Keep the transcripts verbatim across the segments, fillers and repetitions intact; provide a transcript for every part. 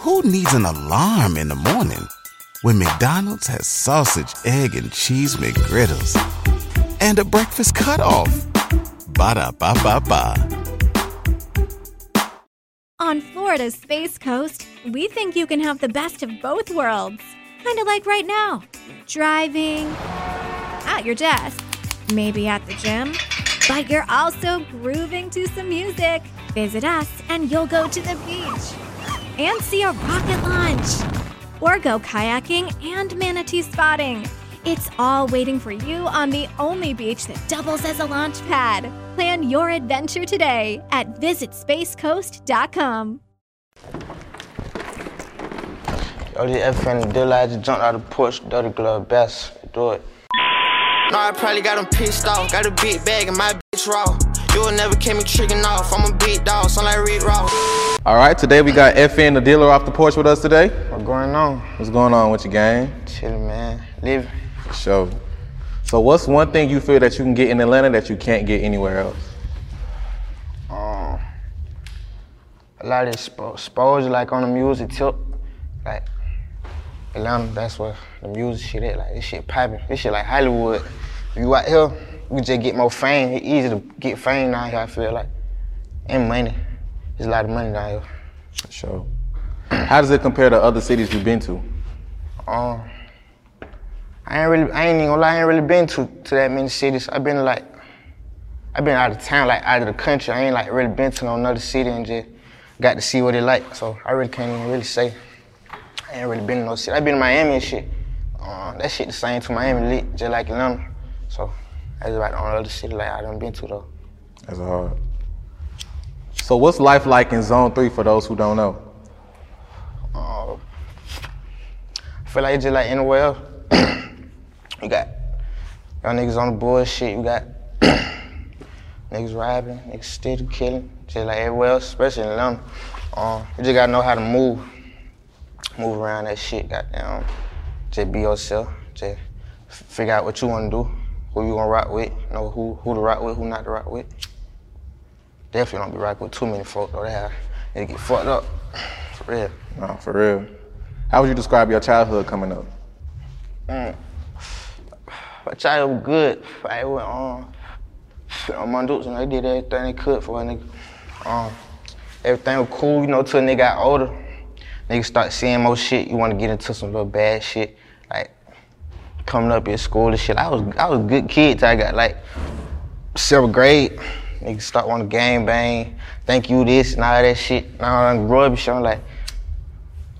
Who needs an alarm in the morning when McDonald's has sausage, egg, and cheese McGriddles and a breakfast cutoff? Ba-da-ba-ba-ba. On Florida's Space Coast, we think you can have the best of both worlds. Kind of like right now. Driving, at your desk, maybe at the gym, but you're also grooving to some music. Visit us and you'll go to the beach and see a rocket launch or go kayaking and manatee spotting. It's all waiting for you on the only beach that doubles as a launch pad. Plan your adventure today at visit space coast dot com. Yo, this F N Da Dealer, I just jumped out of the porch, dirty glove, best, do it. No, I probably got him pissed off, got a big bag and my bitch raw. You'll never catch me tricking off, I'm a big dog, sound like Rick Ross. All right, today we got F N Da Dealer off the porch with us today. What's going on? What's going on with your gang? Chilling, man, living. Sure. So what's one thing you feel that you can get in Atlanta that you can't get anywhere else? Um, a lot of expo- exposure, like on the music tip. Like, Atlanta, that's where the music shit at. Like, this shit popping. This shit like Hollywood. If you out here, we just get more fame. It's easy to get fame down here, I feel like. And money. There's a lot of money down here. Sure. How does it compare to other cities you've been to? Um. I ain't really, I ain't even gonna lie, I ain't really been to, to that many cities. I've been like, I've been out of town, like out of the country. I ain't like really been to no another city and just got to see what it like. So I really can't even really say. I ain't really been to no city. I've been to Miami and shit. Uh, that shit the same to Miami lit, just like Atlanta. So that's about the only other city like I done been to though. That's hard. So what's life like in Zone three for those who don't know? Uh, I feel like it's just like anywhere else. You got y'all niggas on the bullshit, you got niggas robbing, niggas stealing, killing, just like everywhere else, especially in London. Um, you just gotta know how to move, move around that shit, goddamn. Just be yourself, just figure out what you wanna do, who you gonna rock with, know who, who to rock with, who not to rock with. Definitely don't be rocking with too many folk, though, they, have, they get fucked up, for real. No, for real. How would you describe your childhood coming up? Mm. My child was good. I went on. Um, my dudes, and they did everything they could for a nigga. Um, everything was cool, you know, till they got older. Niggas start seeing more shit. You want to get into some little bad shit, like coming up in school and shit. I was, I was a good kid till I got like seventh grade. Niggas start wanting to gang bang, thank you this and all that shit. Now I'm rubbish. I'm like,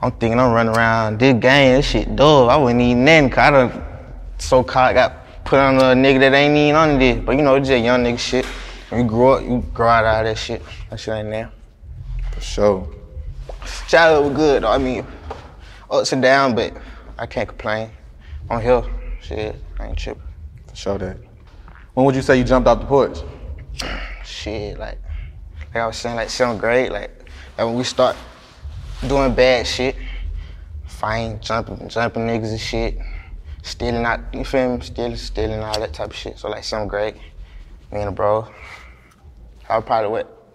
I'm thinking I'm running around this gang. This shit dope. I wouldn't eat nothing, cause I done. So-called got put on a nigga that ain't even on this. But you know, it's just young nigga shit. When you grow up, you grow out of all that shit. That shit ain't there. For sure. Childhood was good, though. I mean, ups and downs, but I can't complain. On here, shit, I ain't tripping. For sure, that. When would you say you jumped off the porch? Shit, like, like I was saying, like seventh grade, like, like when we start doing bad shit, fine, jumping, jumping niggas and shit. Stealing out, you feel me? Stealing, stealing, all that type of shit. So like seventh grade, me and a bro. I was probably what,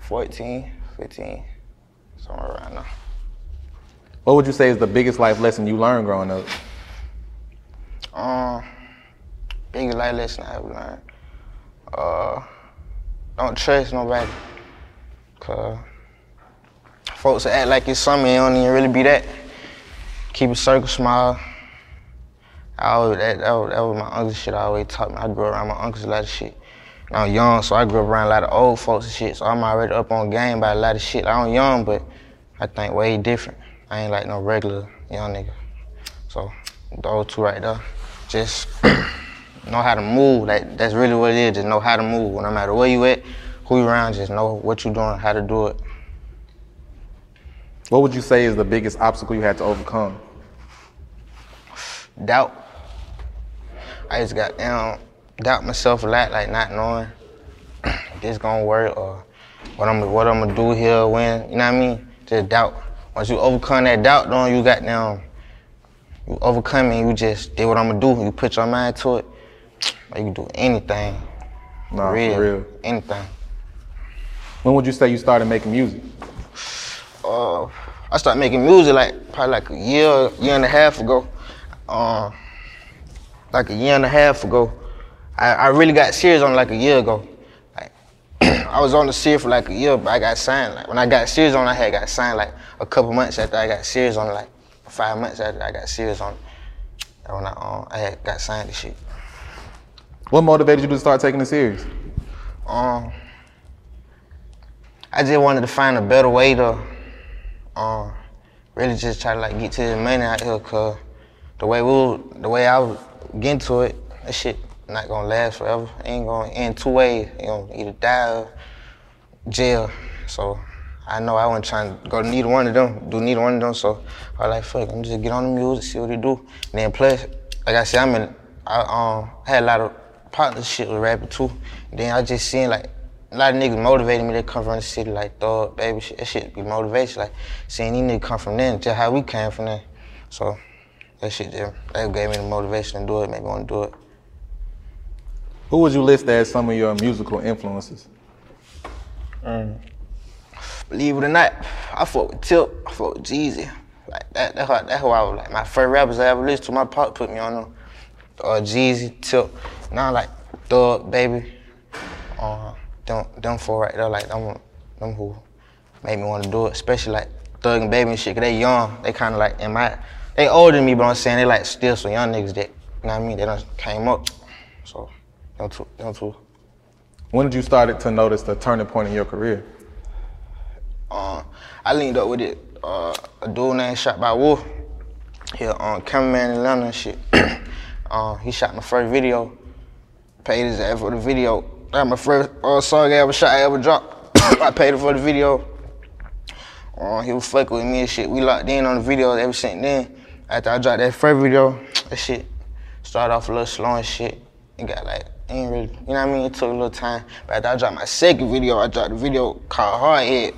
fourteen, fifteen, somewhere around now. What would you say is the biggest life lesson you learned growing up? Um, biggest life lesson I ever learned. Uh, don't trust nobody. Cause folks act like it's something, it don't even really be that. Keep a circle small. I always, that, that, was, that was my uncle's shit I always taught me. I grew around my uncles a lot of shit. And I'm young, so I grew up around a lot of old folks and shit, so I'm already up on game by a lot of shit. I'm young, but I think way different. I ain't like no regular young nigga. So those two right there, just know how to move. Like, that's really what it is, just know how to move. No matter where you at, who you around, just know what you doing, how to do it. What would you say is the biggest obstacle you had to overcome? Doubt. I just got down, doubt myself a lot, like not knowing if this gonna work or what I'm what I'm gonna do here, when, you know what I mean? Just doubt. Once you overcome that doubt, then you got down, you overcome it, you just did what I'm gonna do. You put your mind to it, or you can do anything. Nah, for real, for real. Anything. When would you say you started making music? Uh, I started making music like probably like a year, year and a half ago. Um, like a year and a half ago. I, I really got serious on like a year ago. Like, I was on the series for like a year, but I got signed. Like when I got serious on, I had got signed like a couple months after I got serious on, like five months after I got serious on. Like, when I um, I had got signed and shit. What motivated you to start taking it serious? Um, I just wanted to find a better way to um, really just try to like get to this money out here, cause the way we was, the way I was getting to it, that shit not gonna last forever. It ain't gonna end two ways. You know, either die or jail. So I know I wasn't trying to go to neither one of them, do neither one of them. So I was like, fuck, I'm just get on the music, see what they do. And then plus, like I said, I'm in, I um I had a lot of partnership with rapping too. And then I just seen like a lot of niggas motivating me. They come from the city like Thug, Baby, shit. That shit be motivation. Like seeing these niggas come from there, just how we came from there. So that shit just, that gave me the motivation to do it. Maybe want to do it. Who would you list as some of your musical influences? Mm. Believe it or not, I fuck with Tip. I fuck with Jeezy. Like that. That's how, that's who I was like. My favorite rappers I ever listened to. My pop put me on them. Uh, Jeezy, Tip. Now like Thug, Baby. Uh, them, them four right there, like them, them who made me want to do it. Especially like Thug and Baby and shit, cause they young. They kind of like in my, they older than me, but I'm saying they like still some young niggas that, you know what I mean? They done came up. So them two, them two. When did you start to notice the turning point in your career? Uh, I linked up with it. Uh, a dude named Shot by Wolf. He a um, cameraman in Atlanta and shit. Uh, he shot my first video, paid his ad for the video. That was my first uh, song I ever shot, I ever dropped. I paid him for the video. Uh, he was fucking with me and shit. We locked in on the video ever since then. After I dropped that first video, that shit started off a little slow and shit. It got like, it ain't really, you know what I mean? It took a little time. But after I dropped my second video, I dropped a video called Hardhead.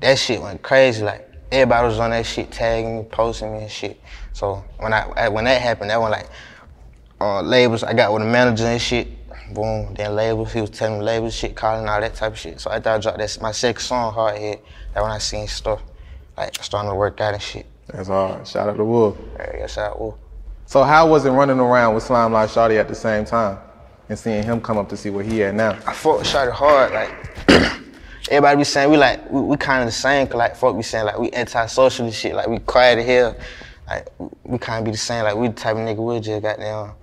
That shit went crazy. Like, everybody was on that shit, tagging me, posting me and shit. So when I when that happened, that went like, Uh, labels, I got with a manager and shit, boom, then labels, he was telling me labels, shit, calling, all that type of shit. So after I dropped that, my second song, Hardhead, that when I seen stuff, like, starting to work out and shit. That's hard. Shout out to Wolf. Yeah, shout out Wolf. So how was it running around with Slimelife Shawty at the same time and seeing him come up to see where he at now? I fuck with Shawty hard, like, everybody be saying, we like, we, we kind of the same, cause like, fuck be saying, like, we anti-social and shit, like, we quiet as hell, like, we kind of be the same, like, we the type of nigga, we just goddamn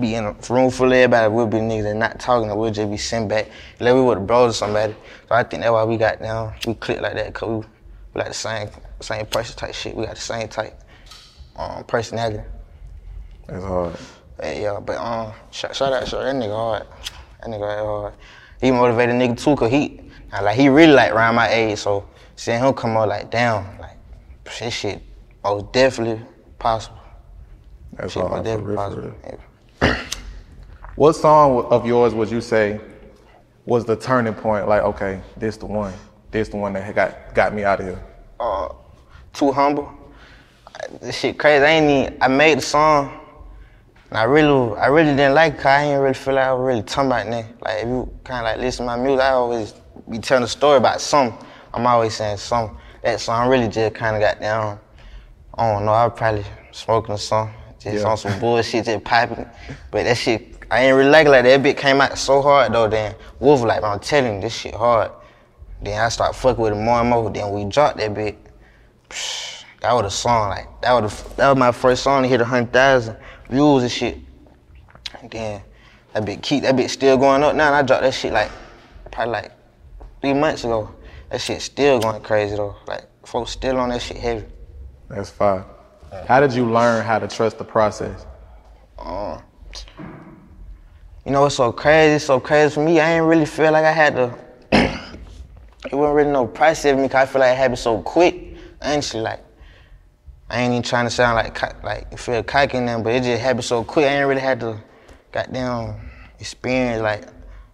be in a room full of everybody, we'll be niggas that not talking, and we'll just be sent back. Like we would've blown to somebody. So I think that's why we got down, we clicked like that, cause we, we like the same, same person type shit. We got the same type um, personality. That's hard. Hey, yeah, but um, shout, shout out, shout that nigga hard. That nigga hard. He motivated nigga too, cause he, like he really like around my age, so seeing him come up like down, like this shit was definitely possible. That's shit hard, definitely for possible. Real. Yeah. What song of yours would you say was the turning point? Like, okay, this the one. This the one that got got me out of here. Uh, Too Humble. This shit crazy. I ain't even, I made the song, and I really, I really didn't like it, cause I ain't really feel like I was really talking about nothing. Like, if you kind of like listen to my music, I always be telling a story about something. I'm always saying something. That song really just kind of got down. I don't know, I was probably smoking or something. Just yeah. on some bullshit, just popping. But that shit, I ain't really like it like that. That bitch came out so hard though, then Wolf like, I'm telling you, this shit hard. Then I start fucking with it more and more, then we dropped that bitch. Psh, that was a song, like, that was, a, that was my first song to hit one hundred thousand views and shit. And then that bitch keep, that bitch still going up now, and I dropped that shit like, probably like three months ago. That shit still going crazy though. Like, folks still on that shit heavy. That's fine. How did you learn how to trust the process? Um, you know, it's so crazy, it's so crazy for me. I ain't really feel like I had to, it wasn't really no process for me, cause I feel like it happened so quick. Honestly, like, I ain't even trying to sound like, like, you feel cocky in them, but it just happened so quick. I ain't really had to goddamn experience, like,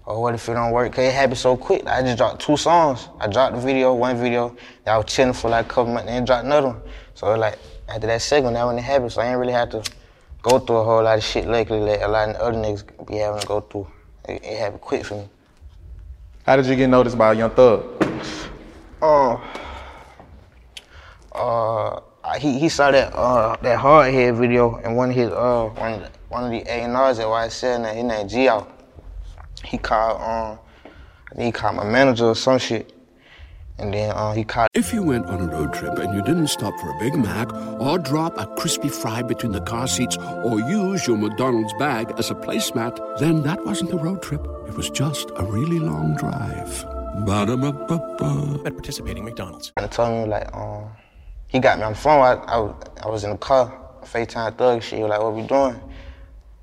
oh, what if it don't work? Cause it happened so quick. Like, I just dropped two songs. I dropped the video, one video, that I was chilling for like a couple months, and dropped another one. So like, after that second, that when it happened, so I ain't really had to go through a whole lot of shit lately that like a lot of other niggas be having to go through. It, it happened quick for me. How did you get noticed by Young Thug? Um, he he saw that uh that hard head video and one of his uh one of the, one of the A and R's at Y S L, and his name Gio. He called um I think he called my manager or some shit. And then uh, he caught. If you went on a road trip and you didn't stop for a Big Mac or drop a crispy fry between the car seats or use your McDonald's bag as a placemat, then that wasn't a road trip. It was just a really long drive. Ba-da-ba-ba-ba. At participating McDonald's. And he told me, like, um, he got me on the phone. I, I, I was in the car, FaceTime Thug shit. He was like, what we doing?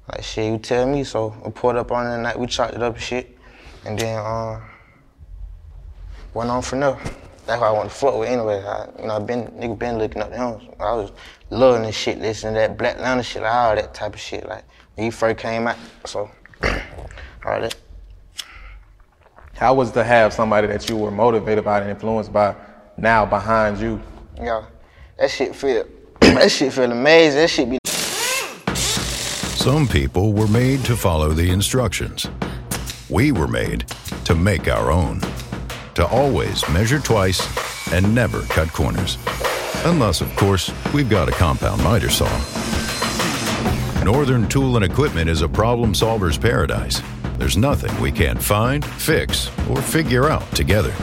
Like, shit, you tell me. So we pulled up on it and night. We chopped it up and shit. And then, um, went on for now. That's why I want to fuck with anyway. I, you know, I been nigga been looking up to him. I was loving this shit, listening to that Black Lana shit, like, all that type of shit. Like when he first came out, so all that. How was to have somebody that you were motivated by and influenced by now behind you? Yeah, that shit feel that shit feel amazing. That shit be. Some people were made to follow the instructions. We were made to make our own. To always measure twice and never cut corners. Unless, of course, we've got a compound miter saw. Northern Tool and Equipment is a problem solver's paradise. There's nothing we can't find, fix, or figure out together.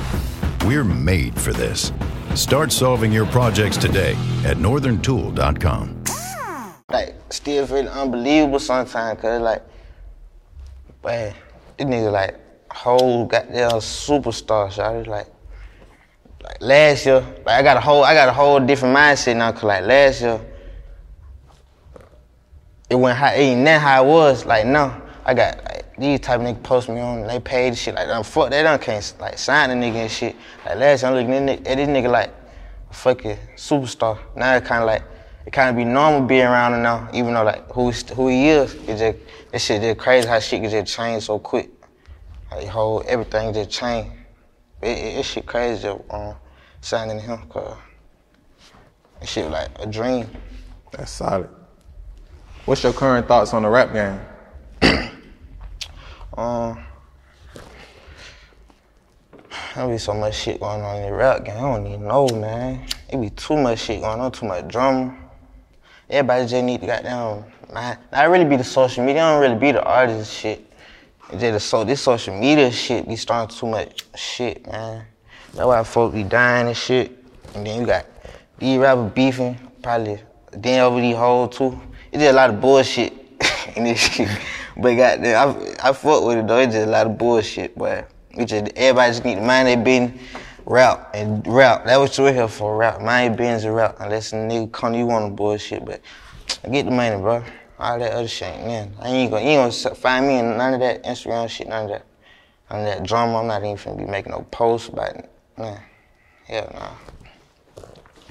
We're made for this. Start solving your projects today at northern tool dot com. Like, still feel unbelievable sometimes, cause like, man, this nigga like, whole goddamn superstar, shawty. Like, like last year, like I got a whole, I got a whole different mindset now. Cause like last year, it went high. It ain't that how it was. Like now, I got like these type of niggas post me on they page shit. Like, fuck, they done can't like sign a nigga and shit. Like last year, I'm looking at this nigga, at this nigga like a fucking superstar. Now it kind of like it kind of be normal being around him now, even though like who who he is. It just that shit just crazy how shit can just change so quick. Like, whole everything just changed. It, it, it shit crazy um, signing him, cause it shit like a dream. That's solid. What's your current thoughts on the rap game? um, There be so much shit going on in the rap game. I don't even know, man. It be too much shit going on, too much drama. Everybody just need to goddamn mind. I really be the social media. I don't really be the artist shit. So this social media shit be starting too much shit, man. That's why folks be dying and shit. And then you got these rappers beefing, probably then over these hoes too. It's just a lot of bullshit in this shit. But goddamn, I, I fuck with it though. It's just a lot of bullshit, but just, everybody just need to mind their business, rap and rap. That's what you're here for, rap. Mind your business and rap. Unless a nigga come to you on the bullshit, but get the money, bro. All that other shit, man. I ain't gonna, you ain't gonna find me in none of that Instagram shit, none of that, none of that drama. I'm not even finna be making no posts about it, man. Hell nah.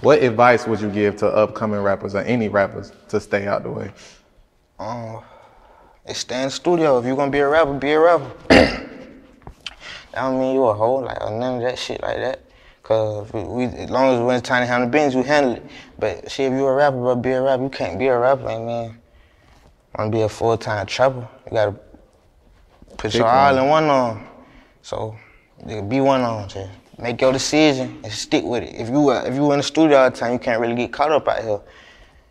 What advice would you give to upcoming rappers or any rappers to stay out the way? Um, stay in the studio. If you gonna be a rapper, be a rapper. That don't mean you a hoe, like, or none of that shit like that. Cause we, we, as long as we ain't trying to handle business, we handle it. But shit, if you a rapper, bro, be a rapper. You can't be a rapper, like, man. Wanna be a full-time trapper, you gotta put your all in one on. So you be one on, just make your decision and stick with it. If you if you in the studio all the time, you can't really get caught up out here.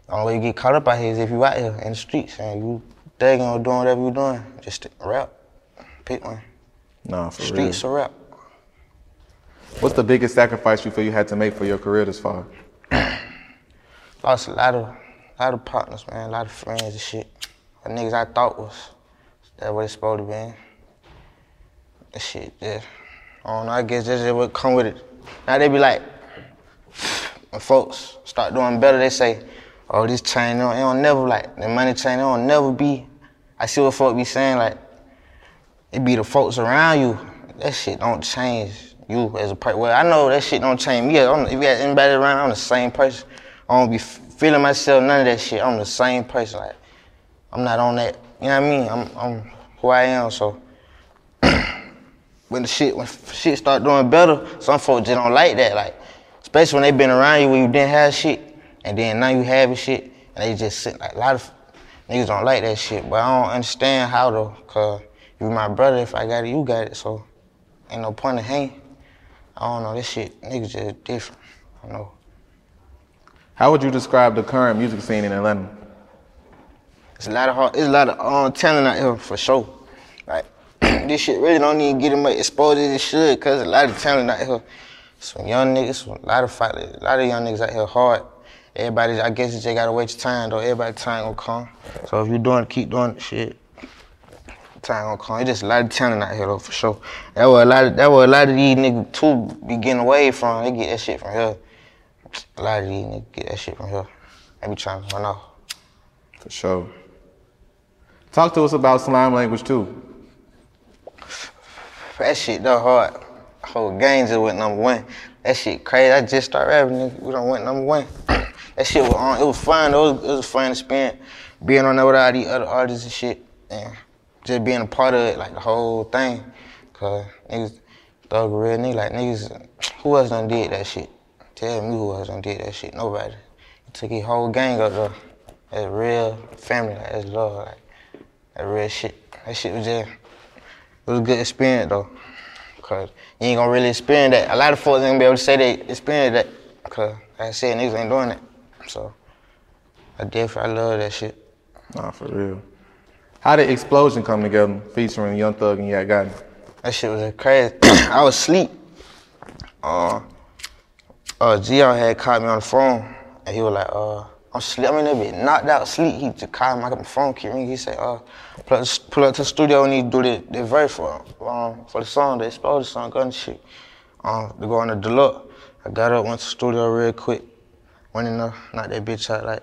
The only way you get caught up out here is if you out here in the streets and you digging or doing whatever you doing. Just rap, pick one. Nah, for real. Streets or rap. What's the biggest sacrifice you feel you had to make for your career this far? Lost a lot of, lot of partners, man, a lot of friends and shit. The niggas I thought was that what it's supposed to be. That shit, yeah. I don't know, I guess that's just what come with it. Now they be like, when folks start doing better, they say, oh, this chain, it don't, it don't never, like, the money chain, it don't never be. I see what folks be saying, like, it be the folks around you. That shit don't change you as a person. Well, I know that shit don't change me. I'm, if you got anybody around, I'm the same person. I don't be feeling myself, none of that shit. I'm the same person, like. I'm not on that, you know what I mean? I'm, I'm who I am, so. when the shit, when shit start doing better, some folks just don't like that, like, especially when they been around you when you didn't have shit, and then now you having shit, and they just sit, like, a lot of niggas don't like that shit, but I don't understand how though, cause you my brother, if I got it, you got it, so ain't no point in hanging. I don't know, this shit, niggas just different, I know. How would you describe the current music scene in Atlanta? It's a lot of hard, it's a lot of um, talent out here for sure. Like this shit really don't even get them exposed as it should, cause a lot of talent out here. Some young niggas, some, a lot of fight, a lot of young niggas out here hard. Everybody, I guess, just gotta wait your time though. Everybody's time gonna come. So if you doing, keep doing shit, time gonna come. It's just a lot of talent out here though, for sure. That was a lot. Of, that was a lot of these niggas too be getting away from. They get that shit from here. A lot of these niggas get that shit from here. They be trying to run off. For sure. Talk to us about Slime Language two. That shit though hard. Whole gang just went number one. That shit crazy. I just started rapping, nigga. We done went number one. That shit was on. It was fun though. It was, it was a fun experience. Being on there with all these other artists and shit. And just being a part of it, like the whole thing. Cause niggas, Thug real nigga, like niggas, who else done did that shit? Tell me who else done did that shit. Nobody. He took his whole gang up there. That's real family, like that's love, like. That real shit. That shit was just, it was a good experience though. Cause you ain't gonna really experience that. A lot of folks ain't gonna be able to say they experienced that. Cause like I said, niggas ain't doing that. So, I definitely, I love that shit. Nah, for real. How did Explosion come together featuring Young Thug and Yak Gotti? That shit was crazy. I was asleep. Uh, uh, G R had called me on the phone and he was like, uh, I'm sleep. I mean, they be knocked out sleep. He just called me. I got my phone keep ringing. He said, "Uh, pull up, pull up to the studio. We need to do the, the verse for um for the song, the Explosion song, gun shit. Um, to go on the deluxe. I got up, went to the studio real quick. Went in there, knocked that bitch out like,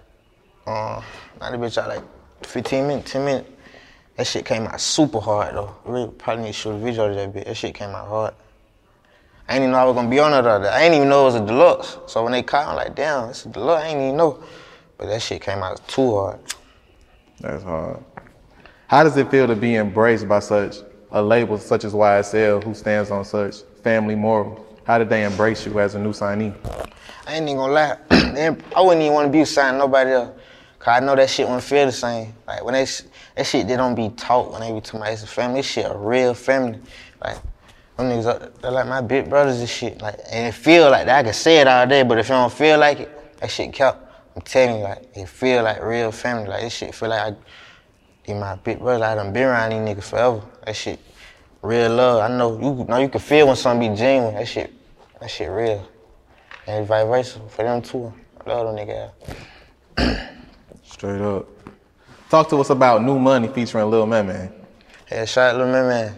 um, knocked that bitch out like fifteen minutes, ten minutes. That shit came out super hard though. Really probably need to shoot a video of that bitch. That shit came out hard. I didn't even know I was gonna be on it. I didn't even know it was a deluxe. So when they called, I'm like, damn, it's a deluxe. I didn't even know." But that shit came out too hard. That's hard. How does it feel to be embraced by such a label such as Y S L, who stands on such family morals? How did they embrace you as a new signee? I ain't even gonna lie. I wouldn't even want to be signing nobody else. Cause I know that shit wouldn't feel the same. Like when they, that shit, they don't be taught when they be talking about it's a family. This shit a real family. Like, them niggas, they're like my big brothers and shit. Like, and it feel like that. I can say it all day, but if you don't feel like it, that shit kept. I'm telling you, like, it feel like real family. Like, this shit feel like I, my big brother, I done been around these niggas forever. That shit, real love. I know you know you can feel when something be genuine. That shit, that shit real. And vice versa for them too. I love them niggas. Straight up. Talk to us about New Money featuring Lil Man Man. Yeah, shout out Lil Man Man.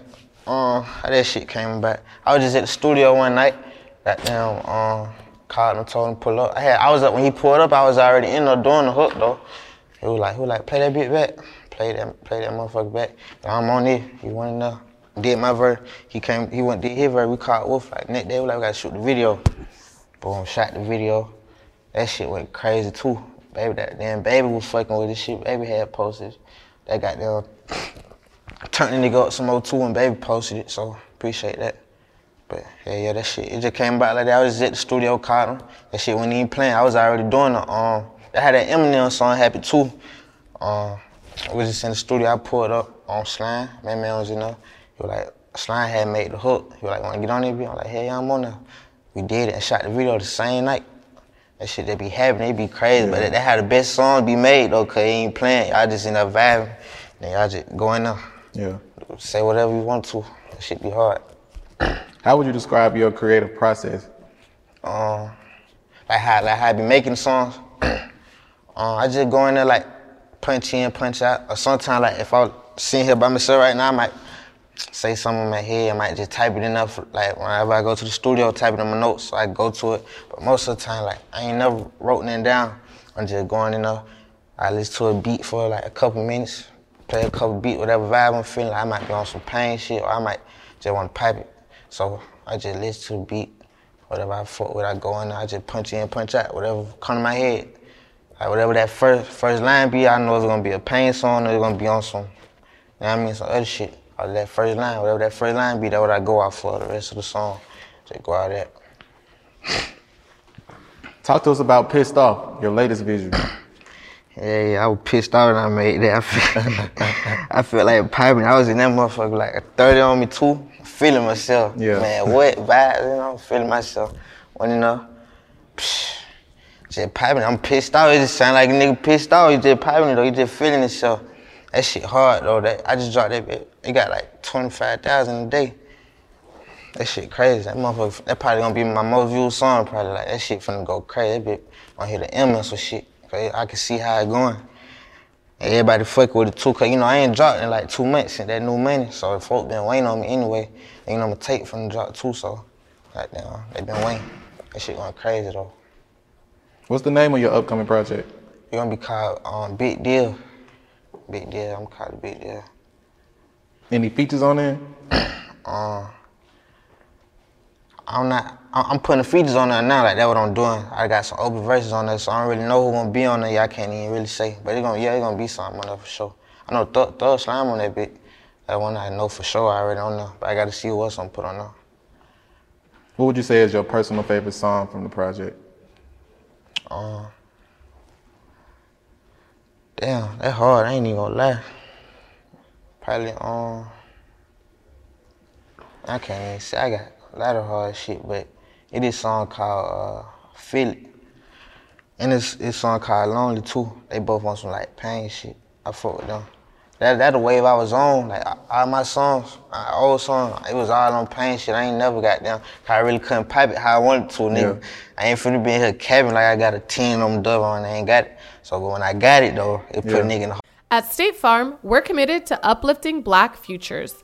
Um, how that shit came about. I was just at the studio one night. Goddamn, um, called him, told him to pull up. I had, I was up when he pulled up. I was already in there doing the hook though. He was like, he was like, play that bit back, play that, play that motherfucker back. And I'm on it. He went in there, did my verse. He came, he went did his verse. We called Wolf. Like next day, we like, we gotta shoot the video. Boom, shot the video. That shit went crazy too. Baby, that damn baby was fucking with this shit. Baby had posted. That goddamn turned the nigga up some more too, and Baby posted it. So appreciate that. But yeah, yeah, that shit, it just came about like that. I was just at the studio, caught him. That shit wasn't even playing. I was already doing the, um, I had that Eminem song, Happy Too. Um, I was just in the studio, I pulled up on Slime. Man, man was in there. He was like, Slime had made the hook. He was like, wanna get on there? I'm like, hell yeah, I'm on there. We did it and shot the video the same night. That shit, they be happening, they be crazy. Yeah. But they had the best song be made though, cause he ain't playing. Y'all just in there vibing. Then y'all just go in there. Yeah. Say whatever you want to. That shit be hard. How would you describe your creative process? Um, like how, like how I be making songs. um, I just go in there like punch in, punch out. Or sometimes like if I'm sitting here by myself right now, I might say something in my head. I might just type it in up. Like whenever I go to the studio, type it in my notes, so I go to it. But most of the time, like I ain't never wrote nothing down. I'm just going in there. I listen to a beat for like a couple minutes, play a couple beat, whatever vibe I'm feeling. Like, I might be on some pain shit, or I might just want to pipe it. So I just listen to the beat, whatever I fuck with, I go in, I just punch in, punch out, whatever come to my head. Like whatever that first first line be, I know it's gonna be a pain song or it's gonna be on some, you know what I mean, some other shit. Or that first line, whatever that first line be, that's what I go out for the rest of the song. Just go out of that. Talk to us about Pissed Off, your latest visual. Yeah, yeah, I was pissed off when I made that. I feel, I feel like piping. I was in that motherfucker like a thirty on me too. Feeling myself. Yeah. Man, what vibes, you know, feeling myself. When you know, psh, Just popping. I'm pissed off. It just sound like a nigga pissed off. You just popping it though. You just feeling yourself. That shit hard though. That I just dropped that bitch. It got like twenty-five thousand a day. That shit crazy. That motherfucker, that probably gonna be my most viewed song, probably. Like, that shit finna go crazy. That bitch gonna hit the M S or shit. I can see how it going. And everybody fucking with it too, cause you know, I ain't dropped in like two months since that new money. So the folk been waiting on me anyway. And you know, I'm gonna take from the drop too, so. Goddamn, they been waiting. That shit going crazy though. What's the name of your upcoming project? It's gonna be called um, Big Deal. Big Deal, I'm called Big Deal. Any features on there? um, I'm not, I'm putting the features on there now, like that's what I'm doing. I got some open verses on there, so I don't really know who's gonna be on there. Y'all can't even really say. But it's gonna, yeah, it's gonna be something on there for sure. I know Thug, Thug Slime on that bit. That one I know for sure I already on there, but I gotta see who else I'm put on there. What would you say is your personal favorite song from the project? Um, damn, that's hard, I ain't even gonna lie. Probably, um, I can't even say, I got a lot of hard shit, but it is a song called uh, Feel It. And it's, it's a song called Lonely too. They both on some like pain shit. I fuck with them. That, that the wave I was on. Like all my songs, my old songs, it was all on pain shit. I ain't never got down. I really couldn't pipe it how I wanted to, nigga. Yeah. I ain't finna be in here cabin like I got a ten on the double and I ain't got it. So but when I got it though, it put yeah. a nigga in the. At State Farm, we're committed to uplifting Black futures.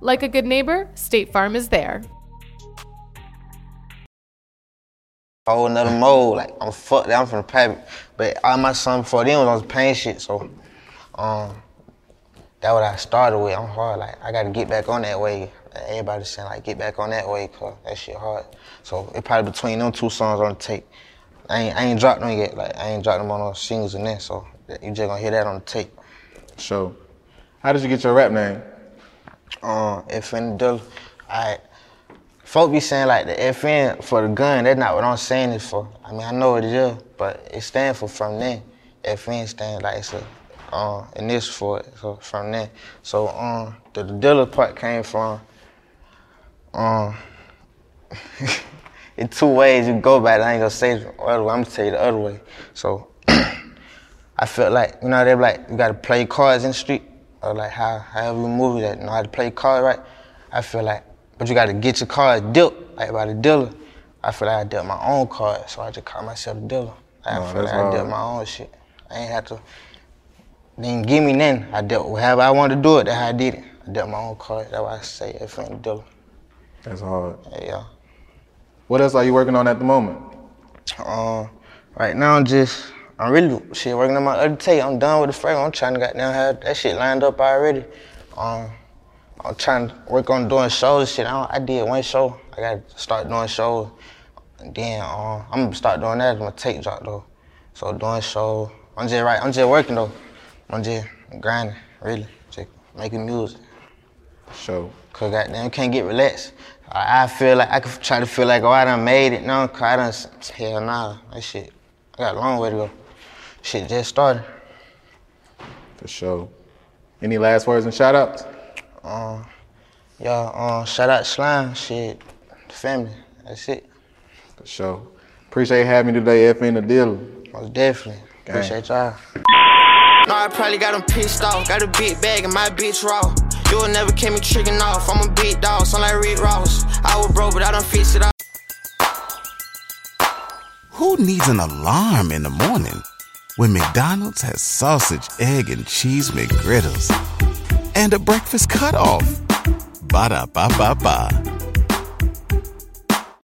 Like a good neighbor, State Farm is there. Whole another mode, like I'm fucked, I'm from the private, but all my son before them was on pain shit, so um, that what I started with. I'm hard, like I gotta get back on that way. Everybody's saying like get back on that way, cause that shit hard. So it probably between them two songs on the tape. I ain't, I ain't dropped them yet, like I ain't dropped them on no singles and that, so you just gonna hear that on the tape. So, how did you get your rap name? Um, F N Da Dealer. I folk be saying like the F N for the gun. That's not what I'm saying it for. I mean I know what it is, but it stands for from then. F N stands like it's a um, initial for it. So from then. So um, the, the dealer part came from um. It's two ways you go about it. I ain't gonna say the other way. I'm gonna tell you the other way. So I felt like, you know, they're like, you gotta play cards in the street, or like how, however you move that, you know how to play cards, right? I feel like, but you gotta get your card dealt, like by the dealer. I feel like I dealt my own card, so I just call myself a dealer. Like, no, I feel like hard. I dealt my own shit. I ain't have to, they didn't give me nothing. I dealt however I wanted to do it, that's how I did it. I dealt my own card, that's why I say F N Da Dealer. That's hard. Yeah. What else are you working on at the moment? Um, right now I'm just, I'm really shit working on my other tape. I'm done with the frame. I'm trying to goddamn have that shit lined up already. Um, I'm trying to work on doing shows and shit. I, don't, I did one show. I got to start doing shows. And then um, I'm gonna start doing that as my tape drop though. So doing shows. I'm just right. I'm just working though. I'm just grinding. Really, just making music. Show. Cause goddamn, can't get relaxed. I feel like, I could try to feel like, oh, I done made it. No, cause I done, hell nah, that shit, I got a long way to go. Shit just started. For sure. Any last words and shout outs? Um, y'all, um, shout out Slime, shit, family, that's it. For sure. Appreciate having you today, F N Da Dealer. Most definitely. Gang. Appreciate y'all. No, I probably got them pissed off. Got a big bag and my bitch raw. You'll never catch me tricking off. I'm a big dog, sound like Rick Ross. I was broke, but I done fixed it up. Who needs an alarm in the morning when McDonald's has sausage, egg, and cheese McGriddles and a breakfast cutoff? Ba da ba ba ba.